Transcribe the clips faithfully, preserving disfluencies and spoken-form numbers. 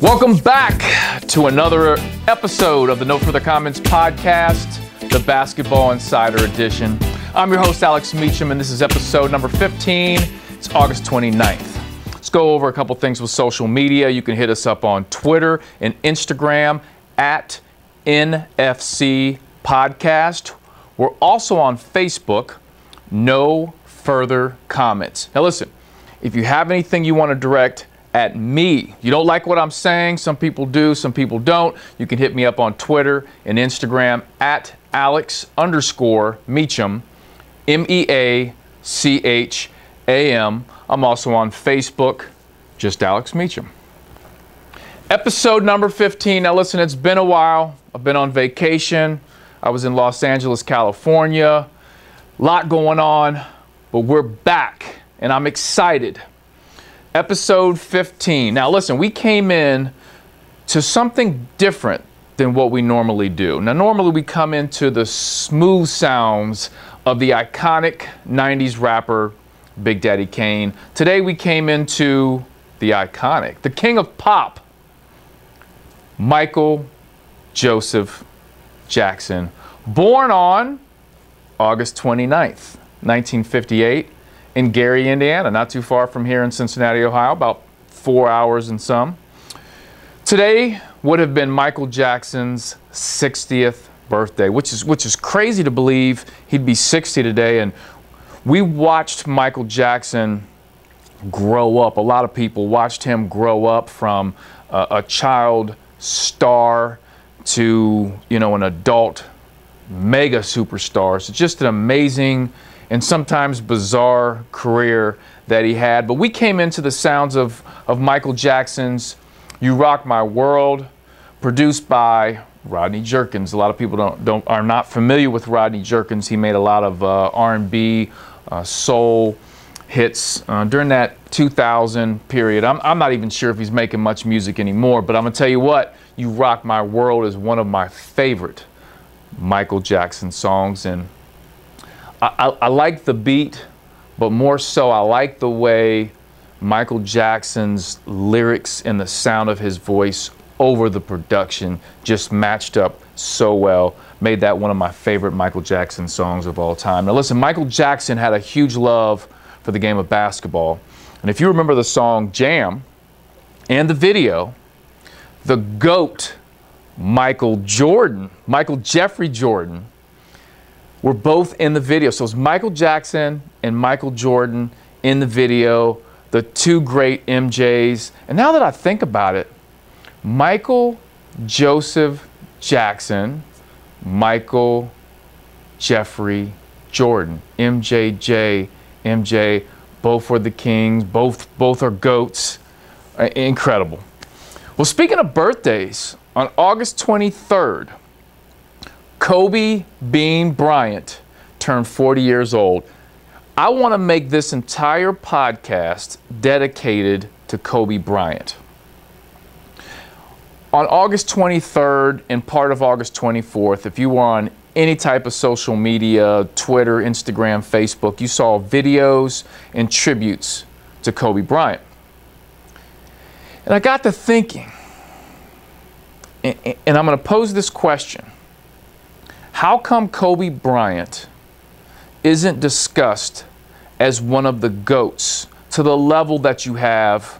Welcome back to another episode of the No Further Comments podcast, the Basketball Insider Edition. I'm your host, Alex Meacham, and this is episode number fifteen. It's August twenty-ninth. Let's go over a couple things with social media. You can hit us up on Twitter and Instagram at N F C Podcast. We're also on Facebook, No Further Comments. Now listen, if you have anything you want to direct at me, you don't like what I'm saying, some people do, some people don't, you can hit me up on Twitter and Instagram at Alex underscore Meacham. M E A C H A M. I'm also on Facebook, just Alex Meacham. Episode number fifteen. Now listen, it's been a while. I've been on vacation. I was in Los Angeles, California. A lot going on, but we're back, and I'm excited. Episode fifteen. Now listen, we came in to something different than what we normally do. Now normally we come into the smooth sounds of the iconic nineties rapper Big Daddy Kane. Today we came into the iconic, the king of pop, Michael Joseph Jackson, born on August twenty-ninth, nineteen fifty-eight, in Gary, Indiana, not too far from here in Cincinnati, Ohio, about four hours and some. Today would have been Michael Jackson's sixtieth birthday, which is which is crazy to believe he'd be sixty today. And we watched Michael Jackson grow up. A lot of people watched him grow up from uh, a child star to, you know, an adult mega superstar. So just an amazing and sometimes bizarre career that he had. But we came into the sounds of, of Michael Jackson's You Rock My World, produced by Rodney Jerkins. A lot of people don't, don't are not familiar with Rodney Jerkins. He made a lot of uh, R and B, uh, soul hits uh, during that two thousand period. I'm, I'm not even sure if he's making much music anymore, but I'm going to tell you what, You Rock My World is one of my favorite Michael Jackson songs. And I, I, I like the beat, but more so I like the way Michael Jackson's lyrics and the sound of his voice over the production just matched up so well, made that one of my favorite Michael Jackson songs of all time. Now listen, Michael Jackson had a huge love for the game of basketball. And if you remember the song Jam and the video, the GOAT, Michael Jordan, Michael Jeffrey Jordan, were both in the video. So it's Michael Jackson and Michael Jordan in the video, the two great M Js. And now that I think about it, Michael Joseph Jackson, Michael Jeffrey Jordan, M J J, M J, both were the kings, both, both are goats. Uh, incredible. Well, speaking of birthdays, on August twenty-third, Kobe Bean Bryant turned forty years old. I want to make this entire podcast dedicated to Kobe Bryant. On August twenty-third and part of August twenty-fourth, if you were on any type of social media, Twitter, Instagram, Facebook, you saw videos and tributes to Kobe Bryant. And I got to thinking, and I'm going to pose this question. How come Kobe Bryant isn't discussed as one of the GOATs to the level that you have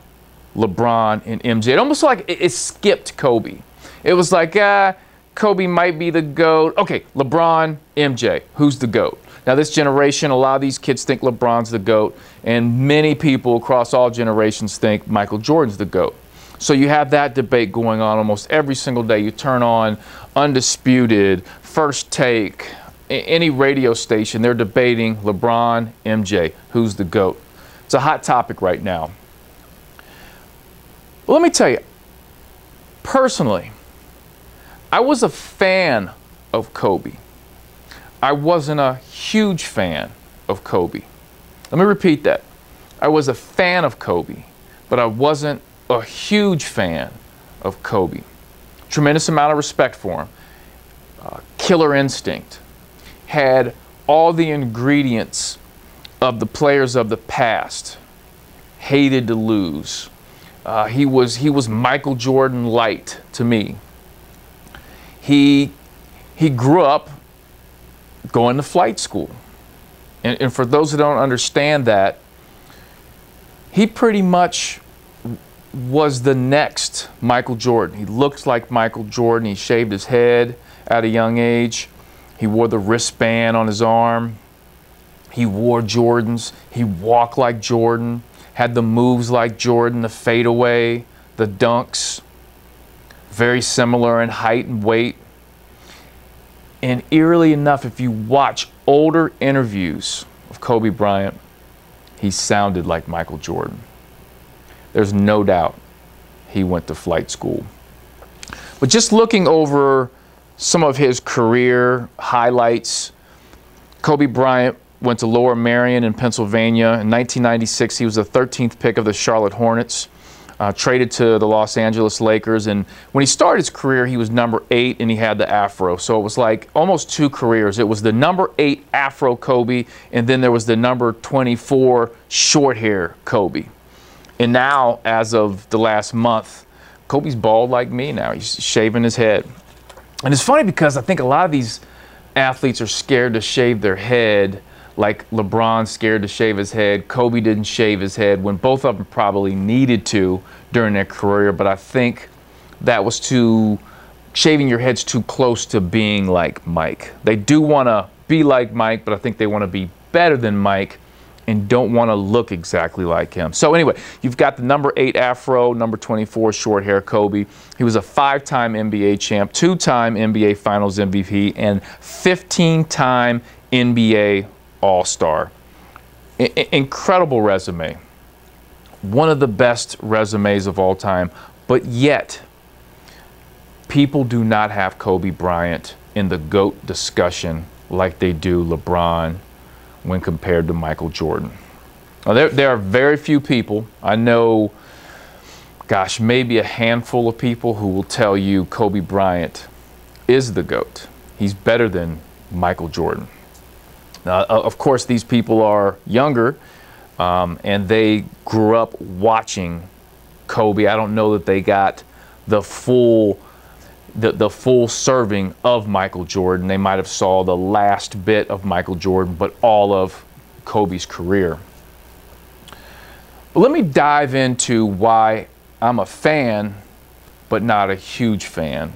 LeBron and M J? It almost like it, it skipped Kobe. It was like, ah, Kobe might be the GOAT. Okay, LeBron, M J, who's the GOAT? Now this generation, a lot of these kids think LeBron's the GOAT, and many people across all generations think Michael Jordan's the GOAT. So you have that debate going on almost every single day. You turn on Undisputed, First Take, any radio station, they're debating LeBron, M J, who's the GOAT? It's a hot topic right now. Well, let me tell you, personally, I was a fan of Kobe. I wasn't a huge fan of Kobe. Let me repeat that. I was a fan of Kobe, but I wasn't a huge fan of Kobe. Tremendous amount of respect for him. Uh, killer instinct. Had all the ingredients of the players of the past. Hated to lose. Uh, he was he was Michael Jordan light to me. He he grew up going to flight school. And, and for those who don't understand that, he pretty much was the next Michael Jordan. He looked like Michael Jordan. He shaved his head at a young age. He wore the wristband on his arm. He wore Jordans. He walked like Jordan, had the moves like Jordan, the fadeaway, the dunks. Very similar in height and weight. And eerily enough, if you watch older interviews of Kobe Bryant, he sounded like Michael Jordan. There's no doubt he went to flight school. But just looking over some of his career highlights, Kobe Bryant went to Lower Marion in Pennsylvania. In nineteen ninety-six, he was the thirteenth pick of the Charlotte Hornets, uh, traded to the Los Angeles Lakers. And when he started his career, he was number eight and he had the afro. So it was like almost two careers. It was the number eight afro Kobe, and then there was the number twenty-four short hair Kobe. And now, as of the last month, Kobe's bald like me now. He's shaving his head. And it's funny because I think a lot of these athletes are scared to shave their head, like LeBron's scared to shave his head. Kobe didn't shave his head when both of them probably needed to during their career. But I think that was too, shaving your head's too close to being like Mike. They do want to be like Mike, but I think they want to be better than Mike and don't want to look exactly like him. So anyway, you've got the number eight afro, number twenty-four short hair Kobe. He was a five-time N B A champ, two-time N B A Finals M V P, and fifteen-time N B A All-Star. I- I- incredible resume. One of the best resumes of all time, but yet people do not have Kobe Bryant in the GOAT discussion like they do LeBron when compared to Michael Jordan. Now, there, there are very few people, I know, gosh, maybe a handful of people who will tell you Kobe Bryant is the GOAT. He's better than Michael Jordan. Now, of course, these people are younger, um, and they grew up watching Kobe. I don't know that they got the full The, the full serving of Michael Jordan. They might have saw the last bit of Michael Jordan, but all of Kobe's career. But let me dive into why I'm a fan, but not a huge fan,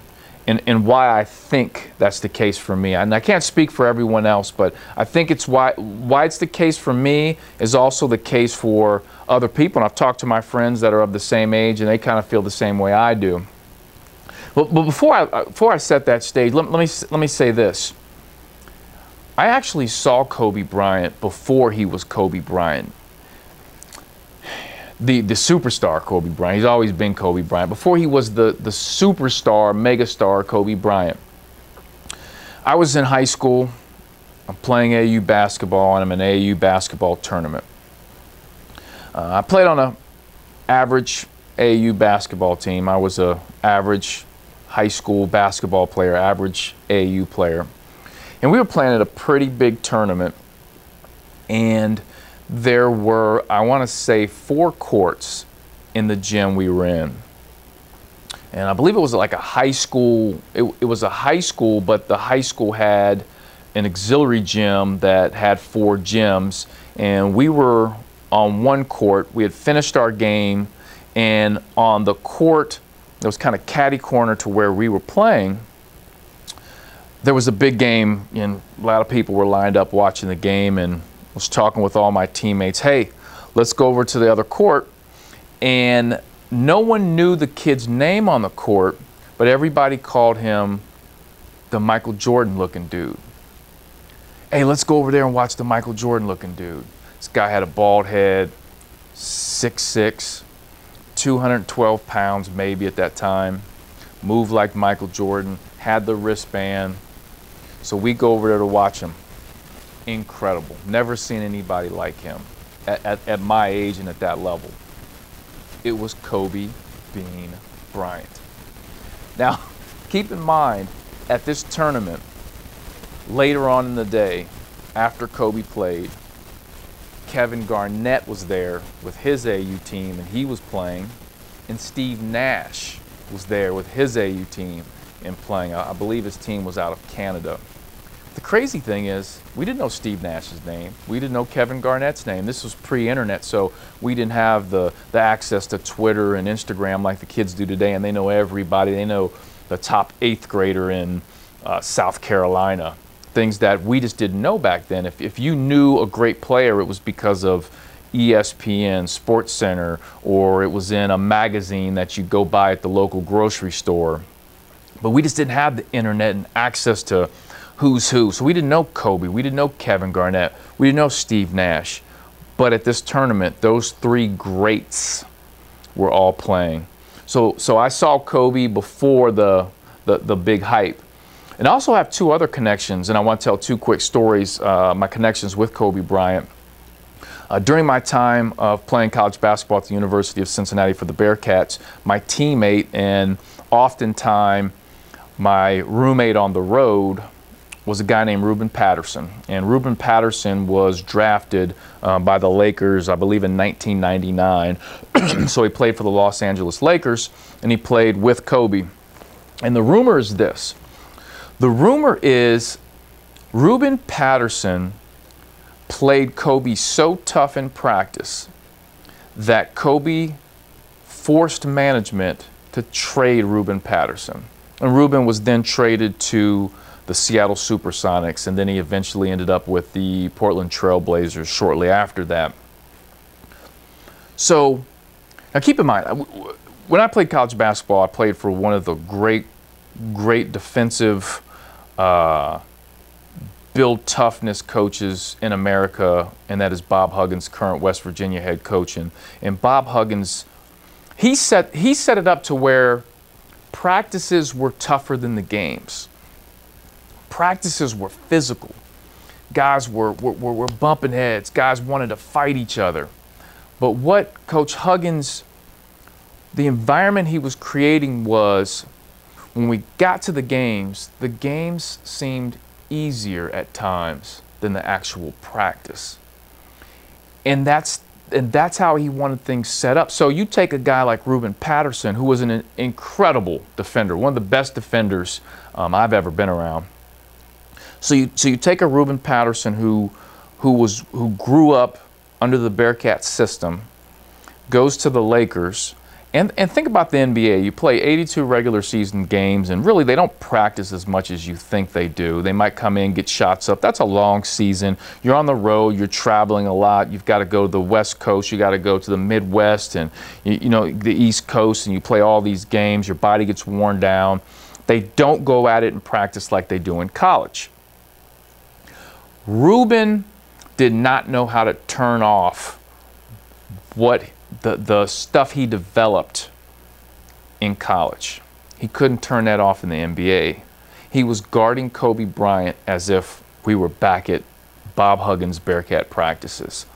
and, and why I think that's the case for me. And I can't speak for everyone else, but I think it's why, why it's the case for me is also the case for other people. And I've talked to my friends that are of the same age, and they kind of feel the same way I do. But before I, before I set that stage, let, let, me, let me say this. I actually saw Kobe Bryant before he was Kobe Bryant. The, the superstar Kobe Bryant. He's always been Kobe Bryant. Before he was the, the superstar, megastar Kobe Bryant. I was in high school. I'm playing A A U basketball, and I'm in an A A U basketball tournament. Uh, I played on an average A A U basketball team. I was an average high school basketball player, average A A U player. And we were playing at a pretty big tournament, and there were, I want to say, four courts in the gym we were in. And I believe it was like a high school, it, it was a high school, but the high school had an auxiliary gym that had four gyms, and we were on one court. We had finished our game, and on the court that was kind of catty corner to where we were playing, there was a big game, and a lot of people were lined up watching the game, and I was talking with all my teammates, hey, let's go over to the other court. And no one knew the kid's name on the court, but everybody called him the Michael Jordan looking dude. Hey, let's go over there and watch the Michael Jordan looking dude. This guy had a bald head, six six. two hundred twelve pounds maybe at that time, moved like Michael Jordan, had the wristband. So we go over there to watch him. Incredible. Never seen anybody like him. at, at, at my age and at that level. It was Kobe Bean Bryant. Now, keep in mind, at this tournament, later on in the day, after Kobe played, Kevin Garnett was there with his A U team, and he was playing, and Steve Nash was there with his A U team and playing. I believe his team was out of Canada. The crazy thing is, we didn't know Steve Nash's name. We didn't know Kevin Garnett's name. This was pre-internet, so we didn't have the, the access to Twitter and Instagram like the kids do today, and they know everybody. They know the top eighth grader in uh, South Carolina. Things that we just didn't know back then. If, if you knew a great player, it was because of E S P N, SportsCenter, or it was in a magazine that you go buy at the local grocery store. But we just didn't have the internet and access to who's who. So we didn't know Kobe, we didn't know Kevin Garnett, we didn't know Steve Nash. But at this tournament, those three greats were all playing. So, so I saw Kobe before the, the, the big hype. And I also have two other connections, and I want to tell two quick stories, uh, my connections with Kobe Bryant. Uh, during my time of playing college basketball at the University of Cincinnati for the Bearcats, my teammate and oftentimes my roommate on the road was a guy named Ruben Patterson. And Ruben Patterson was drafted uh, by the Lakers, I believe, in nineteen ninety-nine. So he played for the Los Angeles Lakers, and he played with Kobe. And the rumor is this. The rumor is Ruben Patterson played Kobe so tough in practice that Kobe forced management to trade Ruben Patterson. And Ruben was then traded to the Seattle Supersonics, and then he eventually ended up with the Portland Trail Blazers shortly after that. So, now keep in mind, when I played college basketball, I played for one of the great, great defensive Uh, build toughness coaches in America, and that is Bob Huggins, current West Virginia head coach. And, and Bob Huggins, he set, he set it up to where practices were tougher than the games. Practices were physical. Guys were, were, were, were bumping heads. Guys wanted to fight each other. But what Coach Huggins, the environment he was creating was, when we got to the games, the games seemed easier at times than the actual practice. And that's, and that's how he wanted things set up. So you take a guy like Ruben Patterson, who was an incredible defender, one of the best defenders um, I've ever been around. So you, so you take a Ruben Patterson who, who, was, who grew up under the Bearcat system, goes to the Lakers, And, and think about the N B A. You play eighty-two regular season games, and really they don't practice as much as you think they do. They might come in, get shots up. That's a long season. You're on the road. You're traveling a lot. You've got to go to the West Coast. You've got to go to the Midwest and you, you know the East Coast, and you play all these games. Your body gets worn down. They don't go at it and practice like they do in college. Ruben did not know how to turn off what The, the stuff he developed in college. He couldn't turn that off in the N B A. He was guarding Kobe Bryant as if we were back at Bob Huggins' Bearcat practices.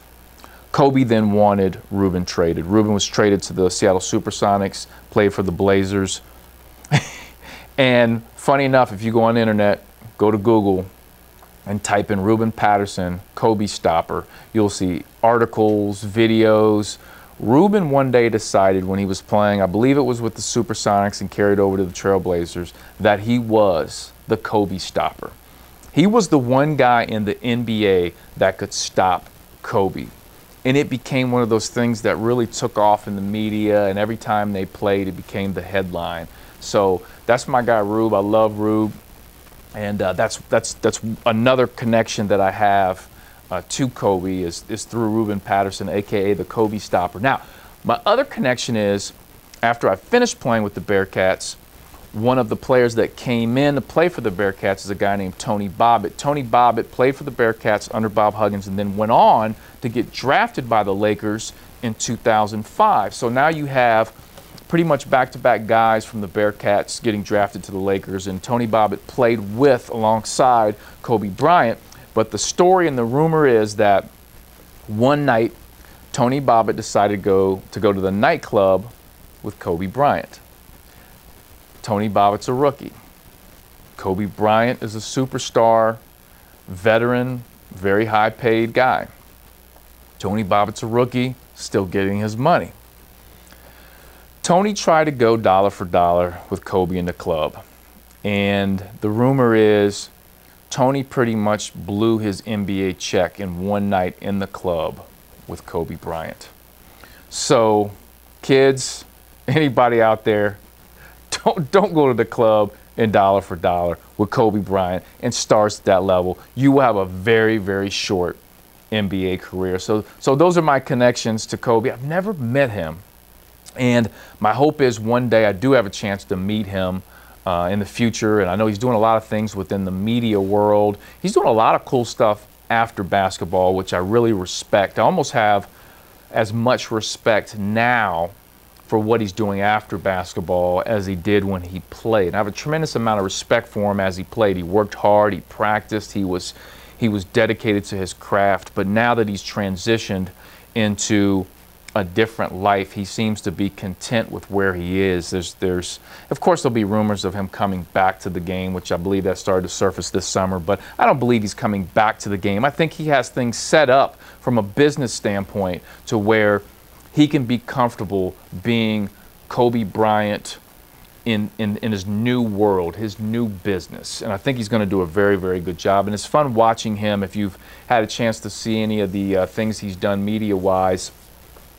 Kobe then wanted Ruben traded. Ruben was traded to the Seattle Supersonics, played for the Blazers. And funny enough, if you go on the internet, go to Google, and type in Ruben Patterson, Kobe Stopper, you'll see articles, videos. Ruben one day decided when he was playing, I believe it was with the Supersonics and carried over to the Trailblazers, that he was the Kobe stopper. He was the one guy in the N B A that could stop Kobe. And it became one of those things that really took off in the media, and every time they played, it became the headline. So that's my guy, Rube. I love Rube. And uh, that's, that's, that's another connection that I have Uh, to Kobe is, is through Ruben Patterson, A K A the Kobe Stopper. Now, my other connection is, after I finished playing with the Bearcats, one of the players that came in to play for the Bearcats is a guy named Tony Bobbitt. Tony Bobbitt played for the Bearcats under Bob Huggins and then went on to get drafted by the Lakers in two thousand five. So now you have pretty much back-to-back guys from the Bearcats getting drafted to the Lakers, and Tony Bobbitt played with, alongside, Kobe Bryant. But the story and the rumor is that one night Tony Bobbitt decided to go to go to the nightclub with Kobe Bryant. Tony Bobbitt's a rookie. Kobe Bryant is a superstar, veteran, very high-paid guy. Tony Bobbitt's a rookie, still getting his money. Tony tried to go dollar for dollar with Kobe in the club. And the rumor is Tony pretty much blew his N B A check in one night in the club with Kobe Bryant. So, kids, anybody out there, don't, don't go to the club and dollar for dollar with Kobe Bryant and stars at that level. You will have a very, very short N B A career. So, so those are my connections to Kobe. I've never met him. And my hope is one day I do have a chance to meet him uh, in the future. And I know he's doing a lot of things within the media world. He's doing a lot of cool stuff after basketball, which I really respect. I almost have as much respect now for what he's doing after basketball as he did when he played. And I have a tremendous amount of respect for him as he played. He worked hard, he practiced, he was, he was dedicated to his craft. But now that he's transitioned into a different life, he seems to be content with where he is. There's, there's, of course, there'll be rumors of him coming back to the game, which I believe that started to surface this summer, but I don't believe he's coming back to the game. I think he has things set up from a business standpoint to where he can be comfortable being Kobe Bryant in, in, in his new world, his new business. And I think he's going to do a very, very good job. And it's fun watching him. If you've had a chance to see any of the uh, things he's done media-wise,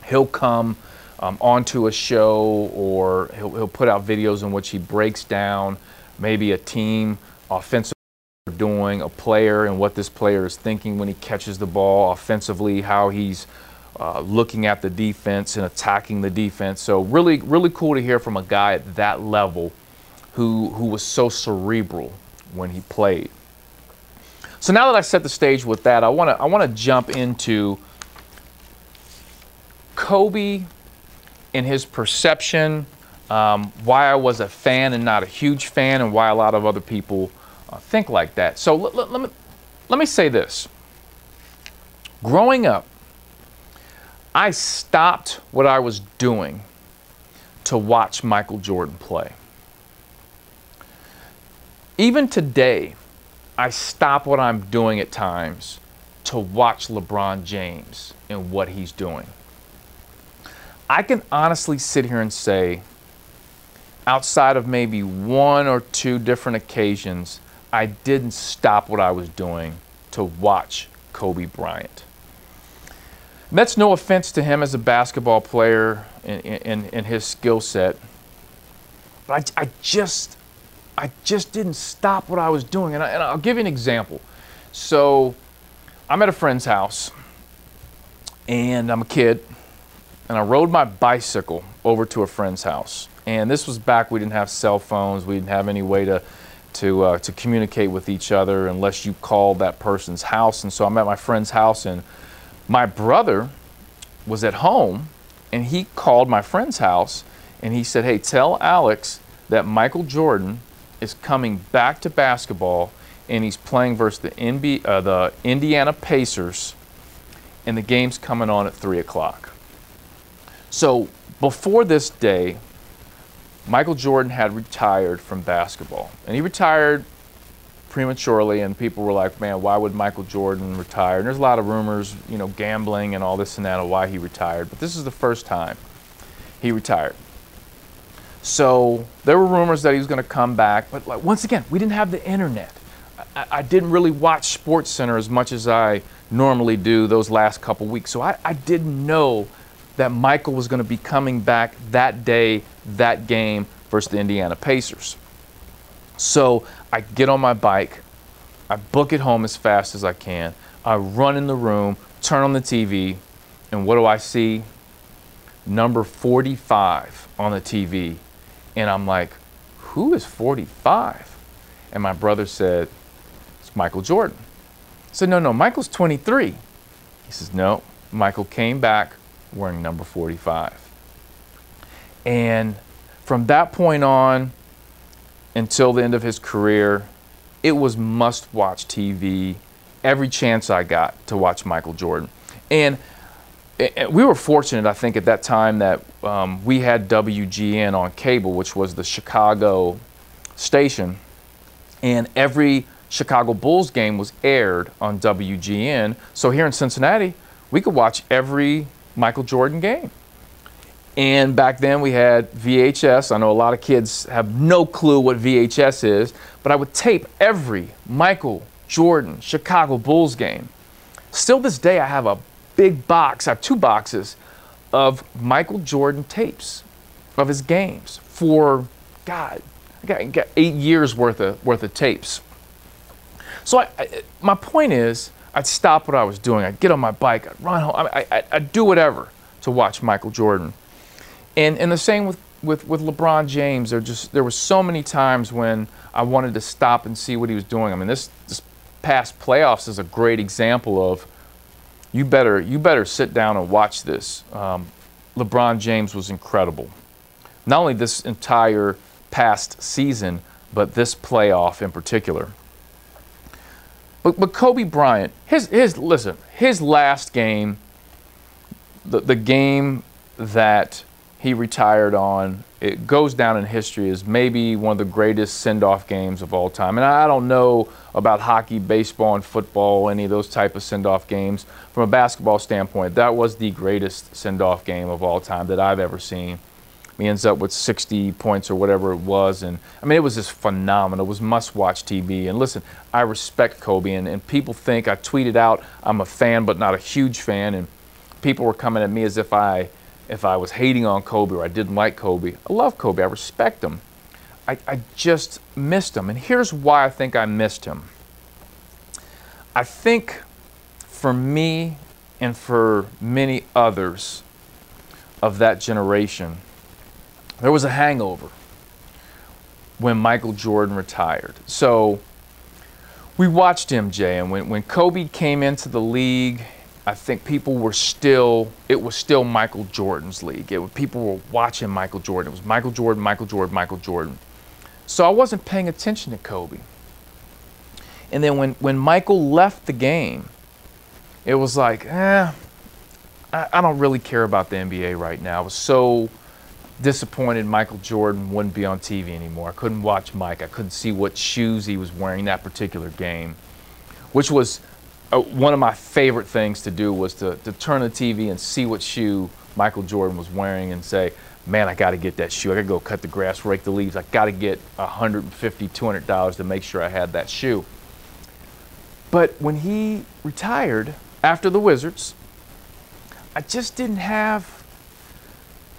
he'll come um, onto a show, or he'll, he'll put out videos in which he breaks down maybe a team offensively doing, a player and what this player is thinking when he catches the ball offensively, how he's uh, looking at the defense and attacking the defense. So really, really cool to hear from a guy at that level who, who was so cerebral when he played. So now that I've set the stage with that, I want to I want to jump into Kobe and his perception, um, why I was a fan and not a huge fan, and why a lot of other people uh, think like that. So let, let, let, me, let me say this. Growing up, I stopped what I was doing to watch Michael Jordan play. Even today, I stop what I'm doing at times to watch LeBron James and what he's doing. I can honestly sit here and say, outside of maybe one or two different occasions, I didn't stop what I was doing to watch Kobe Bryant. And that's no offense to him as a basketball player and, and, and his skill set, but I, I, just, I just didn't stop what I was doing. And, I, and I'll give you an example. So I'm at a friend's house, and I'm a kid. And I rode my bicycle over to a friend's house. And this was back, we didn't have cell phones. We didn't have any way to, to, uh, to communicate with each other unless you called that person's house. And so I'm at my friend's house, and my brother was at home, and he called my friend's house, and he said, "Hey, tell Alex that Michael Jordan is coming back to basketball, and he's playing versus the, N B A, uh, the Indiana Pacers, and the game's coming on at three o'clock. So before this day, Michael Jordan had retired from basketball. And he retired prematurely, and people were like, man, why would Michael Jordan retire? And there's a lot of rumors, you know, gambling and all this and that of why he retired. But this is the first time he retired. So there were rumors that he was going to come back. But like, once again, we didn't have the internet. I, I didn't really watch SportsCenter as much as I normally do those last couple weeks. So I, I didn't know that Michael was going to be coming back that day, that game versus the Indiana Pacers. So I get on my bike, I book it home as fast as I can, I run in the room, turn on the T V, and what do I see? Number forty-five on the T V. And I'm like, who is forty-five? And my brother said, it's Michael Jordan. I said, no, no, Michael's twenty-three. He says, no, Michael came back wearing number forty-five. And from that point on until the end of his career, it was must-watch T V every chance I got to watch Michael Jordan. And it, we were fortunate, I think, at that time that um, we had W G N on cable, which was the Chicago station, and every Chicago Bulls game was aired on W G N. So here in Cincinnati, we could watch every Michael Jordan game. And back then we had V H S. I know a lot of kids have no clue what V H S is, but I would tape every Michael Jordan Chicago Bulls game. Still this day, I have a big box, I have two boxes of Michael Jordan tapes of his games for, God, I got, got eight years worth of, worth of tapes. So I, I, my point is, I'd stop what I was doing. I'd get on my bike, I'd run home, I, I, I'd do whatever to watch Michael Jordan. And, and the same with, with, with LeBron James. There, just, there were so many times when I wanted to stop and see what he was doing. I mean, this, this past playoffs is a great example of you better, you better sit down and watch this. Um, LeBron James was incredible. Not only this entire past season, but this playoff in particular. But, but Kobe Bryant, his, his, listen, his last game, the, the game that he retired on, it goes down in history as maybe one of the greatest send-off games of all time. And I don't know about hockey, baseball, and football, any of those type of send-off games. From a basketball standpoint, that was the greatest send-off game of all time that I've ever seen. He ends up with sixty points or whatever it was. And I mean, it was just phenomenal. It was must-watch T V. And listen, I respect Kobe. And, and people think, I tweeted out, I'm a fan but not a huge fan. And people were coming at me as if I, if I was hating on Kobe or I didn't like Kobe. I love Kobe. I respect him. I, I just missed him. And here's why I think I missed him. I think for me and for many others of that generation, there was a hangover when Michael Jordan retired. So we watched M J, and when, when Kobe came into the league, I think people were still, it was still Michael Jordan's league. It, people were watching Michael Jordan. It was Michael Jordan, Michael Jordan, Michael Jordan. So I wasn't paying attention to Kobe. And then when, when Michael left the game, it was like, eh, I, I don't really care about the N B A right now. I was so disappointed Michael Jordan wouldn't be on T V anymore. I couldn't watch Mike. I couldn't see what shoes he was wearing that particular game, which was uh, one of my favorite things to do, was to, to turn the T V and see what shoe Michael Jordan was wearing and say, man, I got to get that shoe. I got to go cut the grass, rake the leaves. I got to get one hundred fifty dollars, two hundred dollars to make sure I had that shoe. But when he retired after the Wizards, I just didn't have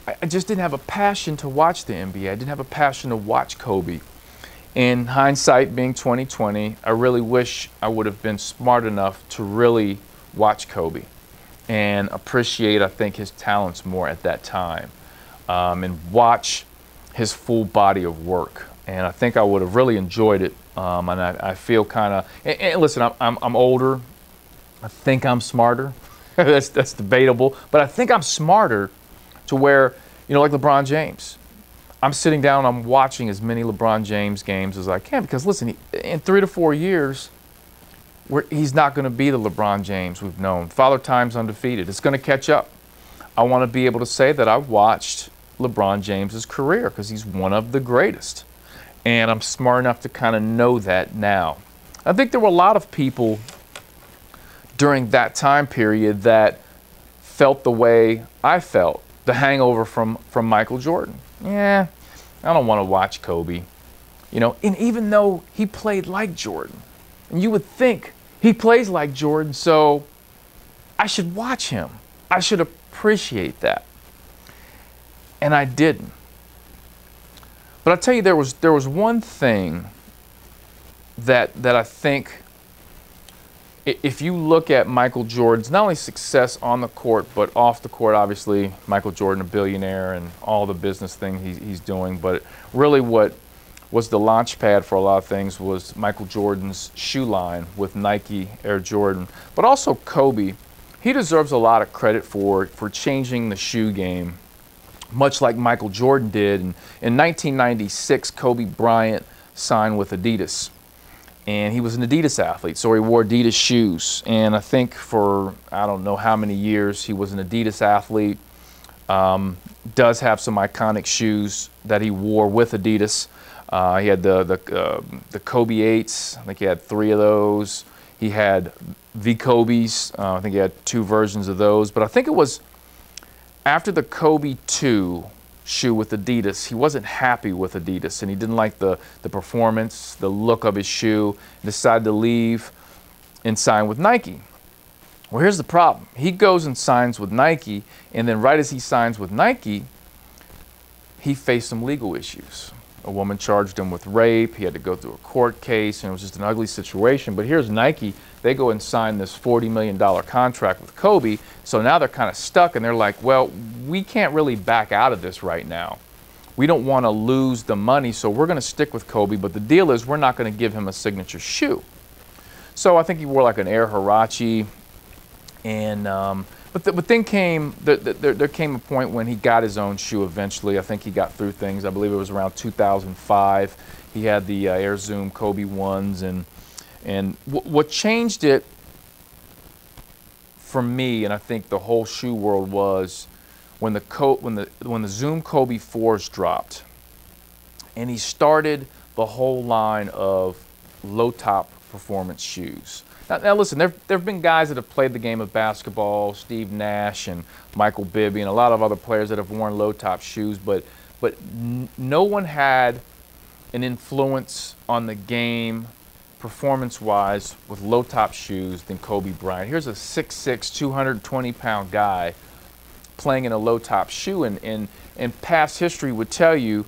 I just didn't have a passion to watch the N B A. I didn't have a passion to watch Kobe. In hindsight, being twenty twenty, I really wish I would have been smart enough to really watch Kobe and appreciate, I think, his talents more at that time, um, and watch his full body of work. And I think I would have really enjoyed it. Um, and I, I feel kind of, and, and listen, I'm, I'm, I'm older. I think I'm smarter. that's, that's debatable. But I think I'm smarter to where, you know, like LeBron James, I'm sitting down, I'm watching as many LeBron James games as I can, because listen, he, in three to four years, we're, he's not gonna be the LeBron James we've known. Father Time's undefeated, it's gonna catch up. I wanna be able to say that I watched LeBron James's career, because he's one of the greatest. And I'm smart enough to kind of know that now. I think there were a lot of people during that time period that felt the way I felt, the hangover from, from Michael Jordan. Yeah, I don't want to watch Kobe. You know, and even though he played like Jordan, and you would think he plays like Jordan, so I should watch him. I should appreciate that. And I didn't. But I'll tell you, there was, there was one thing that, that I think, if you look at Michael Jordan's not only success on the court, but off the court, obviously, Michael Jordan, a billionaire, and all the business thing he's, he's doing, but really what was the launch pad for a lot of things was Michael Jordan's shoe line with Nike, Air Jordan, but also Kobe. He deserves a lot of credit for, for changing the shoe game, much like Michael Jordan did. And in nineteen ninety-six, Kobe Bryant signed with Adidas. and he was an Adidas athlete, so he wore Adidas shoes. And I think for I don't know how many years he was an Adidas athlete. Um, does have some iconic shoes that he wore with Adidas. Uh, he had the the, uh, the Kobe eights. I think he had three of those. He had the Kobes. Uh, I think he had two versions of those. But I think it was after the Kobe two shoe with Adidas, he wasn't happy with Adidas, and he didn't like the, the performance, the look of his shoe, decided to leave and sign with Nike. Well, here's the problem. He goes and signs with Nike, and then right as he signs with Nike, he faced some legal issues. A woman charged him with rape. He had to go through a court case, and it was just an ugly situation. But here's Nike. They go and sign this forty million dollar contract with Kobe, so now they're kind of stuck, and they're like, well, we can't really back out of this right now. We don't want to lose the money, so we're going to stick with Kobe, but the deal is we're not going to give him a signature shoe. So I think he wore like an Air Huarache, and um, but, th but then came, the, the, the, there came a point when he got his own shoe eventually. I think he got through things. I believe it was around two thousand five. He had the uh, Air Zoom Kobe ones, and, and w what changed it for me, and I think the whole shoe world, was when the, Co when the, when the Zoom Kobe fours dropped, and he started the whole line of low-top performance shoes. Now, now listen, there have been guys that have played the game of basketball, Steve Nash and Michael Bibby and a lot of other players that have worn low-top shoes, but, but n no one had an influence on the game performance-wise with low-top shoes than Kobe Bryant. Here's a six six, two hundred twenty pound guy playing in a low-top shoe, and, and, and past history would tell you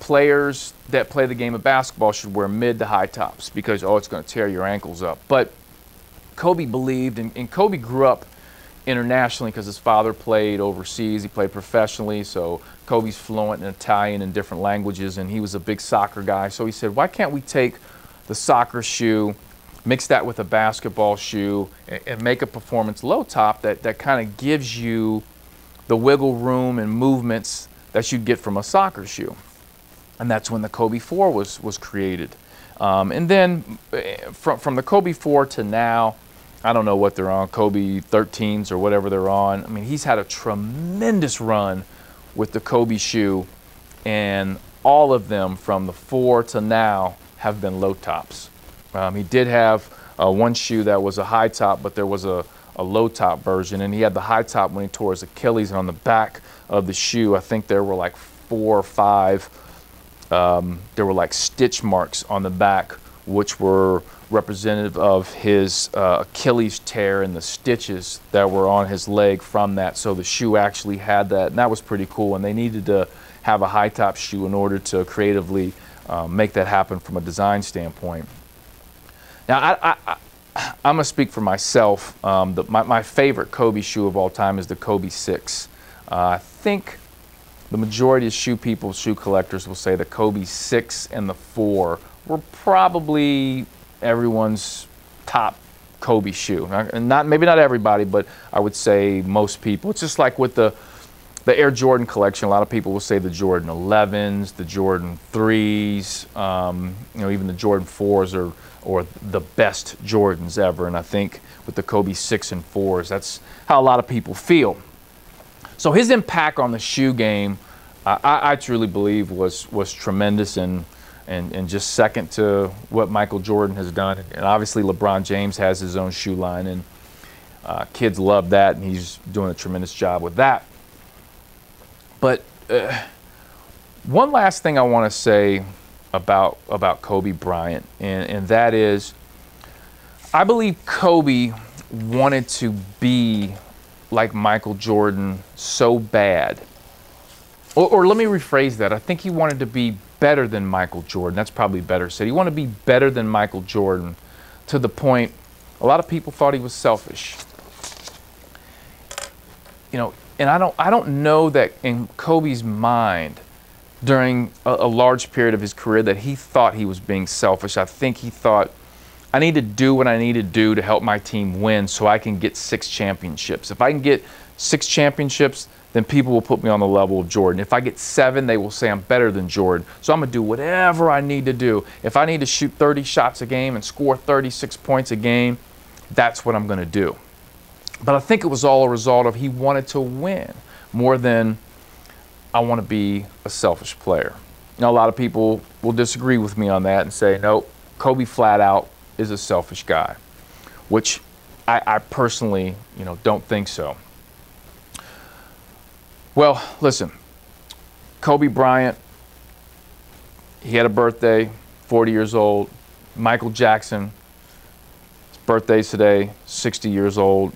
players that play the game of basketball should wear mid to high tops because, oh, it's going to tear your ankles up. But Kobe believed, and, and Kobe grew up internationally because his father played overseas. He played professionally, so Kobe's fluent in Italian and different languages, and he was a big soccer guy. So he said, why can't we take the soccer shoe, mix that with a basketball shoe, and, and make a performance low top that, that kind of gives you the wiggle room and movements that you get from a soccer shoe? And that's when the Kobe four was, was created. Um, and then from, from the Kobe four to now, I don't know what they're on, Kobe thirteens or whatever they're on. I mean, he's had a tremendous run with the Kobe shoe, and all of them from the four to now have been low tops. Um, he did have uh, one shoe that was a high top, but there was a, a low top version, and he had the high top when he tore his Achilles, and on the back of the shoe, I think there were like four or five Um, there were like stitch marks on the back, which were representative of his uh, Achilles tear and the stitches that were on his leg from that. So the shoe actually had that, and that was pretty cool. And they needed to have a high top shoe in order to creatively uh, make that happen from a design standpoint. Now, I, I, I, I'm gonna speak for myself. Um, the, my, my favorite Kobe shoe of all time is the Kobe six. Uh, I think the majority of shoe people, shoe collectors, will say the Kobe six and the four were probably everyone's top Kobe shoe. And not, maybe not everybody, but I would say most people. It's just like with the, the Air Jordan collection, a lot of people will say the Jordan elevens, the Jordan threes, um, you know, even the Jordan fours are, or the best Jordans ever. And I think with the Kobe six and fours, that's how a lot of people feel. So his impact on the shoe game, uh, I, I truly believe, was was tremendous, and, and and just second to what Michael Jordan has done. And obviously LeBron James has his own shoe line, and uh, kids love that, and he's doing a tremendous job with that. But uh, one last thing I want to say about about Kobe Bryant, and, and that is, I believe Kobe wanted to be like Michael Jordan so bad. Or, or let me rephrase that. I think he wanted to be better than Michael Jordan. That's probably better said. He wanted to be better than Michael Jordan to the point a lot of people thought he was selfish. You know, and I don't, I don't know that in Kobe's mind during a, a large period of his career that he thought he was being selfish. I think he thought, I need to do what I need to do to help my team win so I can get six championships. If I can get six championships, then people will put me on the level of Jordan. If I get seven, they will say I'm better than Jordan. So I'm going to do whatever I need to do. If I need to shoot thirty shots a game and score thirty-six points a game, that's what I'm going to do. But I think it was all a result of he wanted to win more than I want to be a selfish player. Now, a lot of people will disagree with me on that and say, no, Kobe flat out is a selfish guy, which I, I personally, you know, don't think so. Well, listen, Kobe Bryant, he had a birthday, forty years old. Michael Jackson, his birthday's today, sixty years old.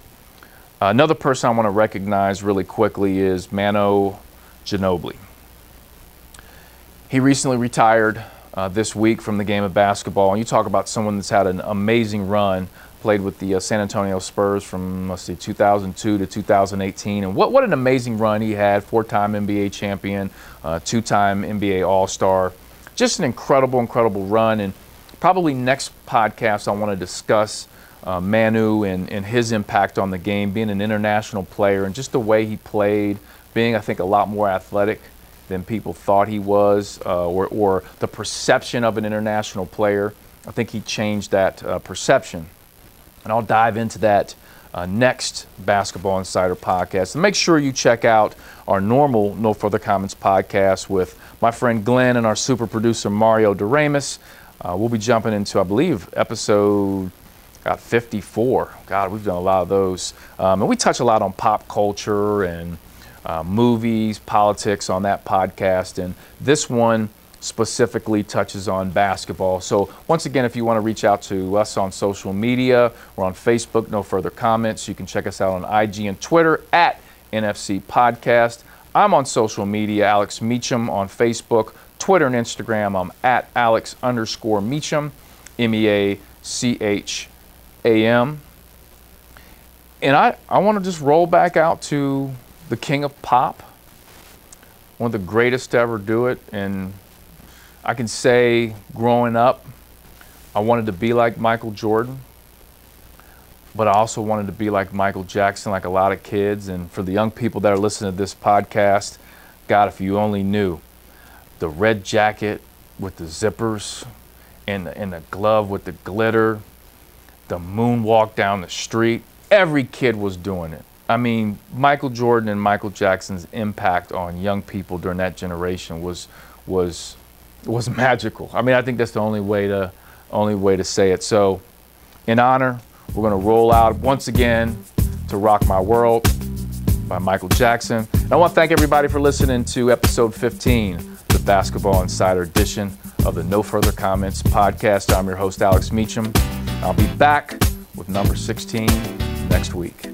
Uh, another person I want to recognize really quickly is Mano Ginobili. He recently retired uh, this week from the game of basketball. And you talk about someone that's had an amazing run, played with the uh, San Antonio Spurs from, let's see, two thousand two to two thousand eighteen. And what, what an amazing run he had, four-time N B A champion, uh, two-time N B A All-Star. Just an incredible, incredible run. And probably next podcast I want to discuss uh, Manu and, and his impact on the game, being an international player and just the way he played, being, I think, a lot more athletic than people thought he was, uh, or, or the perception of an international player. I think he changed that uh, perception. And I'll dive into that uh, next Basketball Insider podcast. And make sure you check out our normal No Further Comments podcast with my friend Glenn and our super producer Mario DeRamus. Uh, we'll be jumping into, I believe, episode God, fifty-four. God, we've done a lot of those. Um, and we touch a lot on pop culture and uh, movies, politics on that podcast. And this one specifically touches on basketball. So once again, if you want to reach out to us on social media, we're on Facebook, No Further Comments. You can check us out on I G and Twitter at N F C Podcast. I'm on social media, Alex Meacham on Facebook, Twitter and Instagram. I'm at Alex underscore Meacham, M E A C H A M. And I, I want to just roll back out to the king of pop, one of the greatest to ever do it. And I can say growing up, I wanted to be like Michael Jordan, but I also wanted to be like Michael Jackson, like a lot of kids. And for the young people that are listening to this podcast, God, if you only knew the red jacket with the zippers and the, and the glove with the glitter, the moonwalk down the street, every kid was doing it. I mean, Michael Jordan and Michael Jackson's impact on young people during that generation was was. was magical. I mean, I think that's the only way to only way to say it. So in honor, we're going to roll out once again to Rock My World by Michael Jackson. And I want to thank everybody for listening to episode fifteen, the Basketball Insider edition of the No Further Comments podcast. I'm your host, Alex Meacham. I'll be back with number sixteen next week.